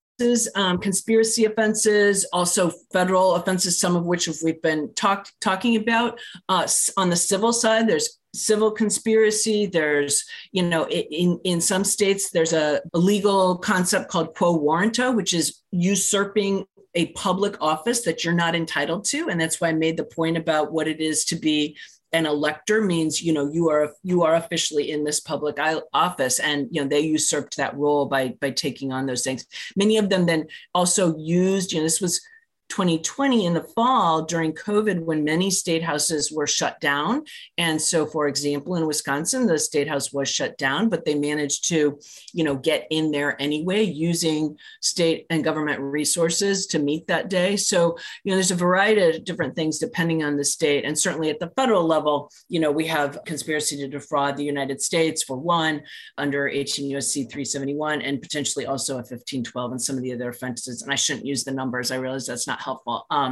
Um, conspiracy offenses, also federal offenses, some of which we've been talk, talking about. Uh, on the civil side, there's civil conspiracy. There's, you know, in, in some states, there's a, a legal concept called quo warranto, which is usurping a public office that you're not entitled to. And that's why I made the point about what it is to be an elector means, you know, you are you are officially in this public office. And, you know, they usurped that role by by taking on those things. Many of them then also used, you know, this was twenty twenty in the fall during COVID when many state houses were shut down. And so, for example, in Wisconsin, the state house was shut down, but they managed to, you know, get in there anyway, using state and government resources to meet that day. So, you know, there's a variety of different things depending on the state. And certainly at the federal level, you know, we have conspiracy to defraud the United States for one under eighteen U S C three seventy-one and potentially also a fifteen twelve and some of the other offenses. And I shouldn't use the numbers. I realize that's not helpful. Um.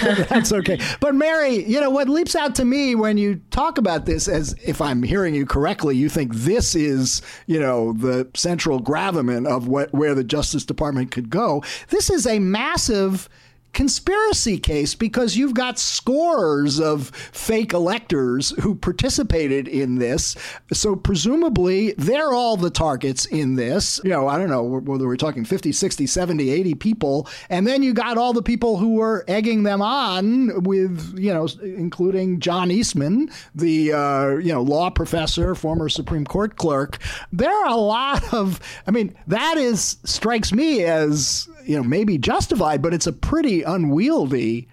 That's okay. But Mary, you know, what leaps out to me when you talk about this, as if I'm hearing you correctly, you think this is, you know, the central gravamen of what where the Justice Department could go. This is a massive conspiracy case because you've got scores of fake electors who participated in this. So presumably they're all the targets in this. You know, I don't know whether we're talking fifty, sixty, seventy, eighty people. And then you got all the people who were egging them on with, you know, including John Eastman, the, uh, you know, law professor, former Supreme Court clerk. There are a lot of, I mean, that is, strikes me as, you know, maybe justified, but it's a pretty unwieldy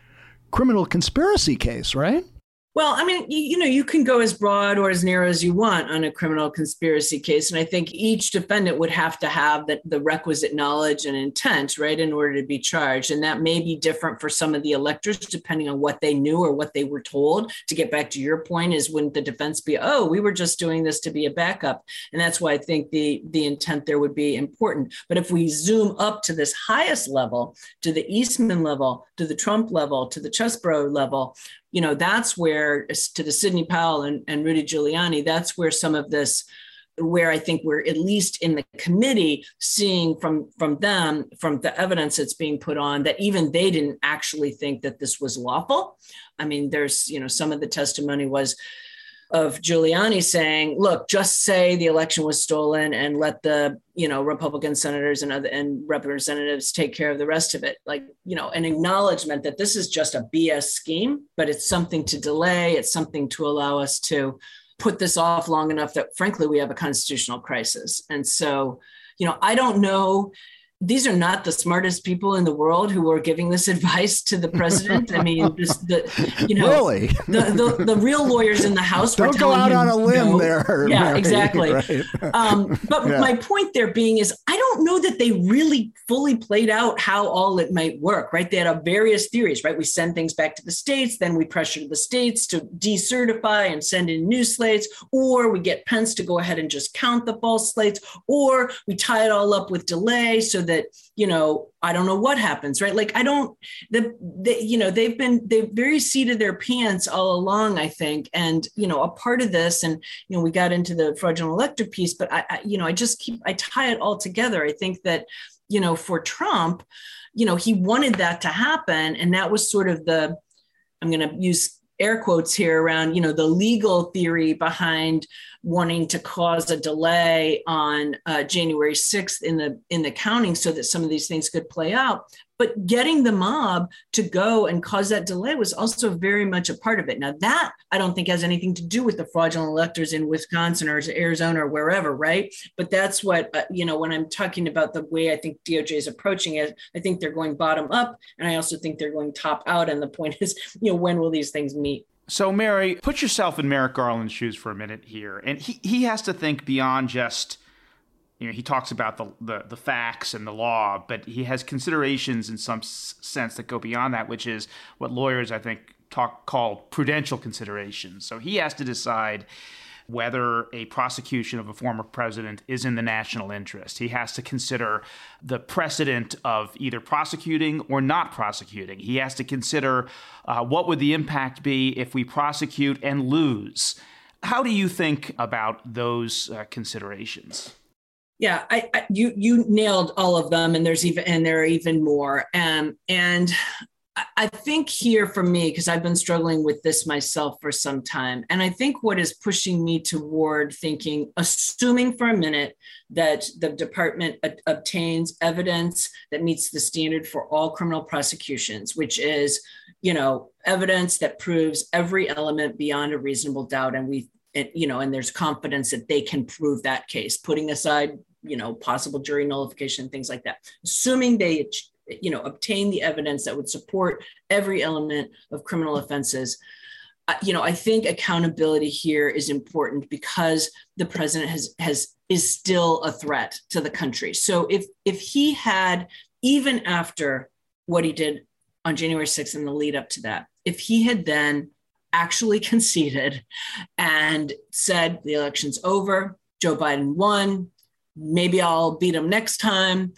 criminal conspiracy case, right? Well, I mean, you, you know, you can go as broad or as narrow as you want on a criminal conspiracy case. And I think each defendant would have to have the, the requisite knowledge and intent, right, in order to be charged. And that may be different for some of the electors, depending on what they knew or what they were told. To get back to your point is, wouldn't the defense be, oh, we were just doing this to be a backup? And that's why I think the, the intent there would be important. But if we zoom up to this highest level, to the Eastman level, to the Trump level, to the Chesbro level, you know, that's where, to the Sidney Powell and, and Rudy Giuliani, that's where some of this, where I think we're at least in the committee seeing from, from them, from the evidence that's being put on, that even they didn't actually think that this was lawful. I mean, there's, you know, some of the testimony was of Giuliani saying, look, just say the election was stolen and let the, you know, Republican senators and other and representatives take care of the rest of it. Like, you know, an acknowledgement that this is just a B S scheme, but it's something to delay. It's something to allow us to put this off long enough that, frankly, we have a constitutional crisis. And so, you know, I don't know. These are not the smartest people in the world who are giving this advice to the president. I mean, just the, you know, really? the, the the real lawyers in the House were don't go out him, on a limb no. there. Yeah, Mary, exactly. Right. Um, but yeah. my point there being is, I don't know that they really fully played out how all it might work. Right? They had a various theories. Right? We send things back to the states, then we pressure the states to decertify and send in new slates, or we get Pence to go ahead and just count the false slates, or we tie it all up with delay so that, you know, I don't know what happens, right? Like, I don't, the, the, you know, they've been, they've very seated their pants all along, I think. And, you know, a part of this, and, you know, we got into the fraudulent elector piece, but I, I you know, I just keep, I tie it all together. I think that, you know, for Trump, you know, he wanted that to happen. And that was sort of the, I'm going to use air quotes here around, you know, the legal theory behind wanting to cause a delay on uh, January sixth in the in the counting so that some of these things could play out. But getting the mob to go and cause that delay was also very much a part of it. Now, that I don't think has anything to do with the fraudulent electors in Wisconsin or Arizona or wherever, right? But that's what, uh, you know, when I'm talking about the way I think D O J is approaching it, I think they're going bottom up. And I also think they're going top out. And the point is, you know, when will these things meet? So, Mary, put yourself in Merrick Garland's shoes for a minute here. And he, he has to think beyond just, you know, he talks about the, the the facts and the law, but he has considerations in some s- sense that go beyond that, which is what lawyers, I think, talk call prudential considerations. So he has to decide whether a prosecution of a former president is in the national interest. He has to consider the precedent of either prosecuting or not prosecuting. He has to consider uh, what would the impact be if we prosecute and lose. How do you think about those uh, considerations? Yeah, I, I, you you nailed all of them, and there's even and there are even more. Um, and I think here for me, because I've been struggling with this myself for some time, and I think what is pushing me toward thinking, assuming for a minute that the department a- obtains evidence that meets the standard for all criminal prosecutions, which is, you know, evidence that proves every element beyond a reasonable doubt. And we, and, you know, and there's confidence that they can prove that case, putting aside, you know, possible jury nullification, things like that, assuming they you know, obtain the evidence that would support every element of criminal offenses. Uh, you know, I think accountability here is important because the president has, has, is still a threat to the country. So if, if he had, even after what he did on January sixth and the lead up to that, if he had then actually conceded and said, the election's over, Joe Biden won, maybe I'll beat him next time,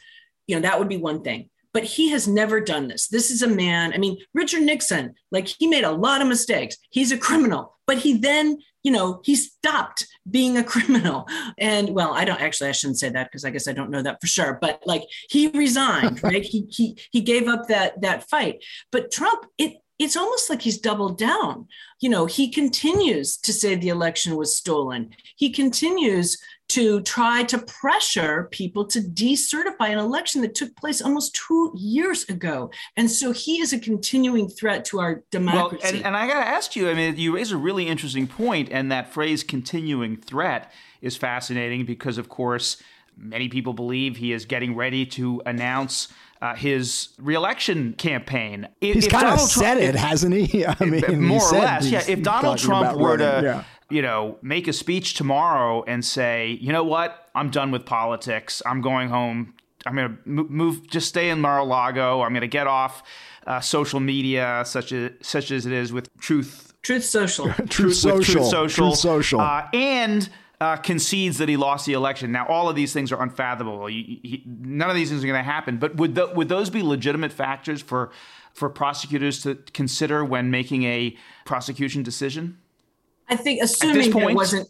you know, that would be one thing. But he has never done this. This is a man, I mean, Richard Nixon, like he made a lot of mistakes. He's a criminal, but he then, you know, he stopped being a criminal. And well, I don't actually, I shouldn't say that because I guess I don't know that for sure, but like he resigned, right? He he he gave up that, that fight. But Trump, it it's almost like he's doubled down. You know, he continues to say the election was stolen. He continues to try to pressure people to decertify an election that took place almost two years ago. And so he is a continuing threat to our democracy. Well, and, and I got to ask you, I mean, you raise a really interesting point, and that phrase continuing threat is fascinating because, of course, many people believe he is getting ready to announce Uh, his reelection campaign. If, He's if kind Donald of said Trump, it, if, hasn't he? I mean, more he or less. Yeah. If Donald Trump were running, to, yeah. you know, make a speech tomorrow and say, you know what, I'm done with politics. I'm going home. I'm going to move, just stay in Mar-a-Lago. I'm going to get off uh, social media, such as such as it is with Truth, Truth Social, Truth, Truth Social, Truth Social, Truth Social. Uh, and. Uh, concedes that he lost the election. Now, all of these things are unfathomable. You, you, none of these things are going to happen. But would th- would those be legitimate factors for for prosecutors to consider when making a prosecution decision? I think assuming it wasn't,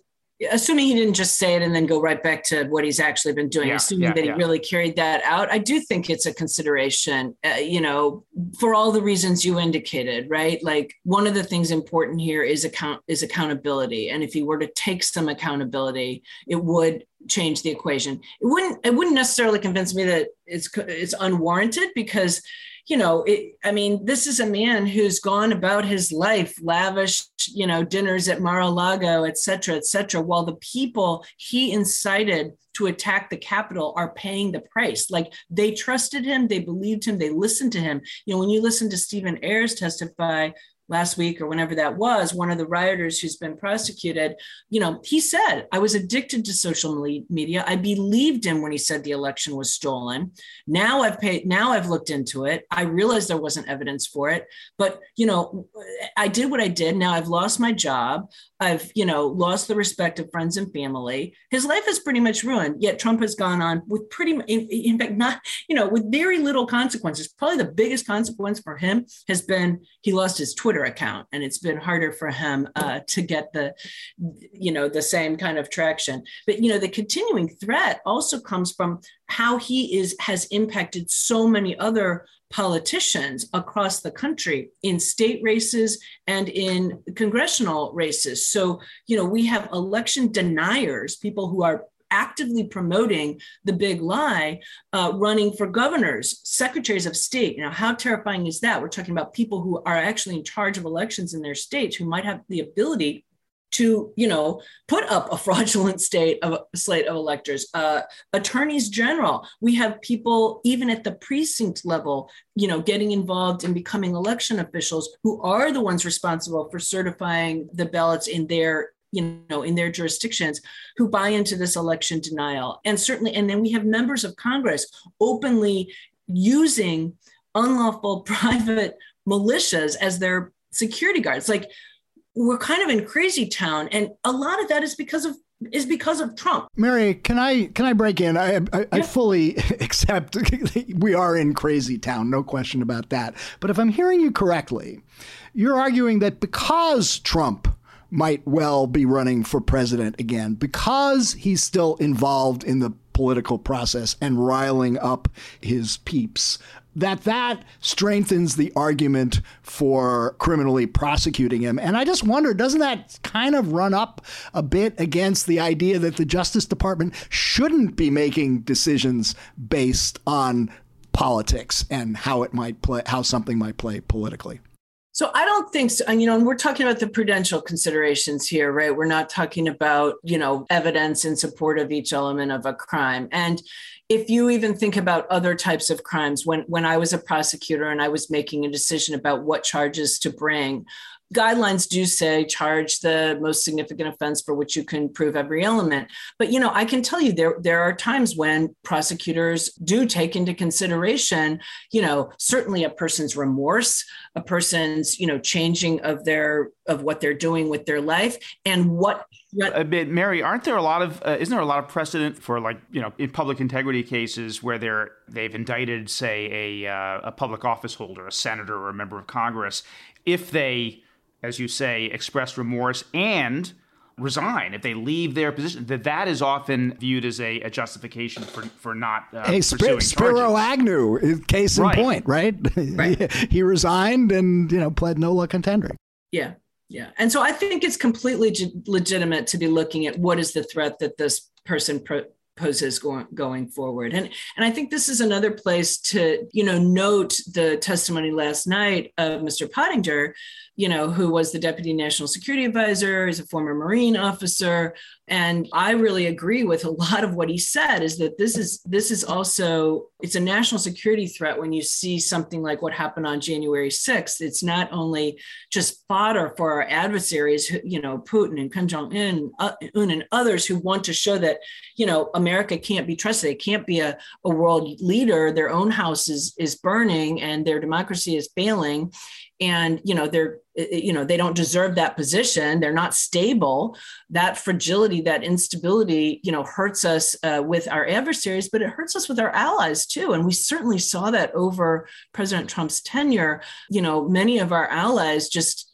assuming he didn't just say it and then go right back to what he's actually been doing, yeah, assuming yeah, that he yeah. really carried that out, I do think it's a consideration. Uh, you know, for all the reasons you indicated, right? Like one of the things important here is account is accountability, and if he were to take some accountability, it would change the equation. It wouldn't. It wouldn't necessarily convince me that it's it's unwarranted because, you know, it, I mean, this is a man who's gone about his life, lavish, you know, dinners at Mar-a-Lago, et cetera, et cetera, while the people he incited to attack the Capitol are paying the price. Like they trusted him, they believed him, they listened to him. You know, when you listen to Stephen Ayers testify last week or whenever that was, one of the rioters who's been prosecuted, you know, he said, I was addicted to social media. I believed him when he said the election was stolen. Now I've paid, now I've looked into it. I realized there wasn't evidence for it, but, you know, I did what I did. Now I've lost my job. I've, you know, lost the respect of friends and family. His life is pretty much ruined, yet Trump has gone on with pretty much, in, in fact, not, you know, with very little consequences. Probably the biggest consequence for him has been he lost his Twitter account, and it's been harder for him uh, to get the, you know, the same kind of traction. But, you know, the continuing threat also comes from how he is has impacted so many other politicians across the country in state races and in congressional races. So, you know, we have election deniers, people who are actively promoting the big lie, uh, running for governors, secretaries of state. You know, how terrifying is that? We're talking about people who are actually in charge of elections in their states who might have the ability to, you know, put up a fraudulent state of slate of electors, uh, attorneys general. We have people even at the precinct level, you know, getting involved in becoming election officials who are the ones responsible for certifying the ballots in their, you know, in their jurisdictions, who buy into this election denial. And certainly, and then we have members of Congress openly using unlawful private militias as their security guards. Like, we're kind of in crazy town, and a lot of that is because of is because of Trump. Mary, can I can I break in? I I, yeah. I fully accept we are in crazy town, no question about that. But if I'm hearing you correctly, you're arguing that because Trump might well be running for president again, because he's still involved in the political process and riling up his peeps, that that strengthens the argument for criminally prosecuting him. And I just wonder, doesn't that kind of run up a bit against the idea that the Justice Department shouldn't be making decisions based on politics and how it might play, how something might play politically? So I don't think so. And, you know, and we're talking about the prudential considerations here, right? We're not talking about, you know, evidence in support of each element of a crime. And if you even think about other types of crimes, when, when I was a prosecutor and I was making a decision about what charges to bring, guidelines do say charge the most significant offense for which you can prove every element. But, you know, I can tell you there, there are times when prosecutors do take into consideration, you know, certainly a person's remorse, a person's, you know, changing of their of what they're doing with their life and what. A bit, Mary, aren't there a lot of uh, isn't there a lot of precedent for, like, you know, in public integrity cases where they're they've indicted, say, a uh, a public office holder, a senator or a member of Congress, if they, as you say, express remorse and resign, if they leave their position, that that is often viewed as a, a justification for, for not uh, hey, pursuing Spiro charges. Spiro Agnew, case in right. point, right? right. he, he resigned and, you know, pled nolla contendere. Yeah. Yeah. And so I think it's completely g- legitimate to be looking at what is the threat that this person pro- poses going, going forward. And, and I think this is another place to, you know, note the testimony last night of Mister Pottinger, you know, who was the Deputy National Security Advisor, is a former Marine officer. And I really agree with a lot of what he said, is that this is this is also, it's a national security threat when you see something like what happened on January sixth. It's not only just fodder for our adversaries, who, you know, Putin and Kim Jong-un uh, and others who want to show that, you know, America can't be trusted. It can't be a, a world leader. Their own house is, is burning and their democracy is failing. And, you know, they're, you know, they don't deserve that position. They're not stable. That fragility, that instability, you know, hurts us uh, with our adversaries, but it hurts us with our allies too. And we certainly saw that over President Trump's tenure. You know, many of our allies just,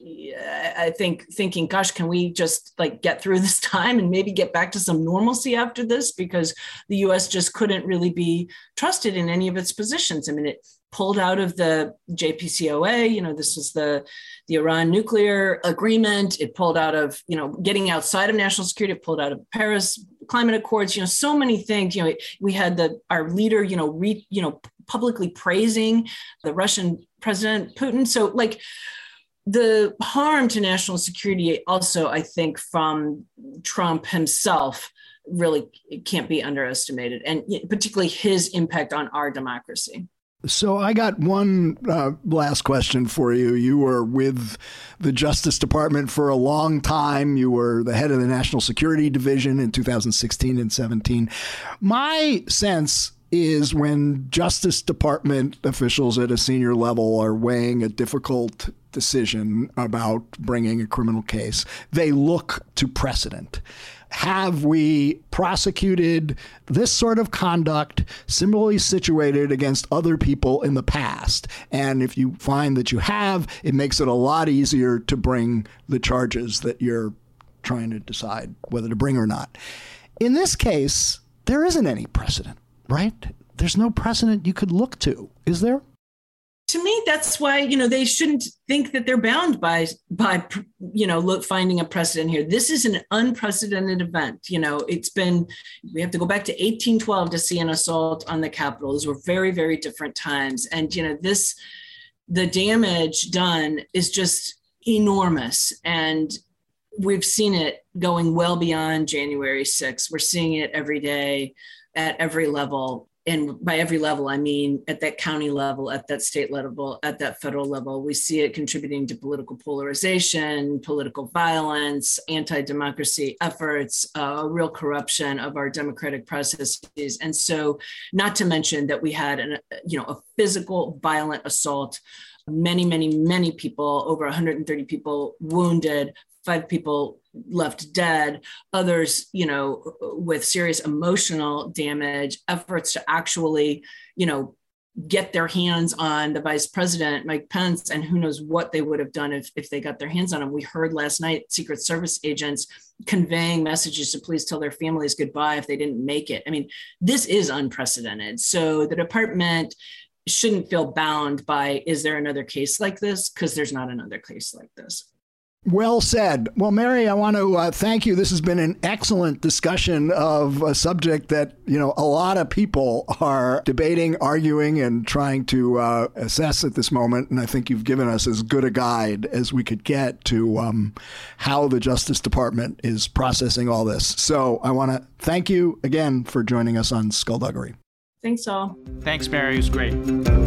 I think, thinking, gosh, can we just like get through this time and maybe get back to some normalcy after this? Because the U S just couldn't really be trusted in any of its positions. I mean, it pulled out of the J C P O A, you know, this is the, the Iran nuclear agreement. It pulled out of, you know, getting outside of national security, it pulled out of Paris Climate Accords, you know, so many things. You know, we had the, our leader, you know, re, you know, publicly praising the Russian President Putin. So like the harm to national security also, I think, from Trump himself really can't be underestimated, and particularly his impact on our democracy. So I got one uh, last question for you. You were with the Justice Department for a long time. You were the head of the National Security Division in two thousand sixteen and seventeen. My sense is when Justice Department officials at a senior level are weighing a difficult decision about bringing a criminal case, they look to precedent. Have we prosecuted this sort of conduct similarly situated against other people in the past? And if you find that you have, it makes it a lot easier to bring the charges that you're trying to decide whether to bring or not. In this case, there isn't any precedent, right? There's no precedent you could look to, is there? To me, that's why, you know, they shouldn't think that they're bound by, by, you know, look, finding a precedent here. This is an unprecedented event. You know, it's been, we have to go back to eighteen twelve to see an assault on the Capitol. Those were very, very different times. And, you know, this, the damage done is just enormous. And we've seen it going well beyond January sixth. We're seeing it every day at every level. And by every level, I mean at that county level, at that state level, at that federal level. We see it contributing to political polarization, political violence, anti-democracy efforts, uh, real corruption of our democratic processes. And so, not to mention that we had an, you know, a physical violent assault, many, many, many people, over one hundred thirty people wounded, five people left dead, others, you know, with serious emotional damage, efforts to actually, you know, get their hands on the vice president, Mike Pence, and who knows what they would have done if, if they got their hands on him. We heard last night Secret Service agents conveying messages to please tell their families goodbye if they didn't make it. I mean, this is unprecedented. So the department shouldn't feel bound by, is there another case like this? Because there's not another case like this. Well said. Well, Mary, I want to uh, thank you. This has been an excellent discussion of a subject that, you know, a lot of people are debating, arguing, and trying to uh, assess at this moment. And I think you've given us as good a guide as we could get to um, how the Justice Department is processing all this. So I want to thank you again for joining us on Skullduggery. Thanks all. Thanks, Mary. It was great.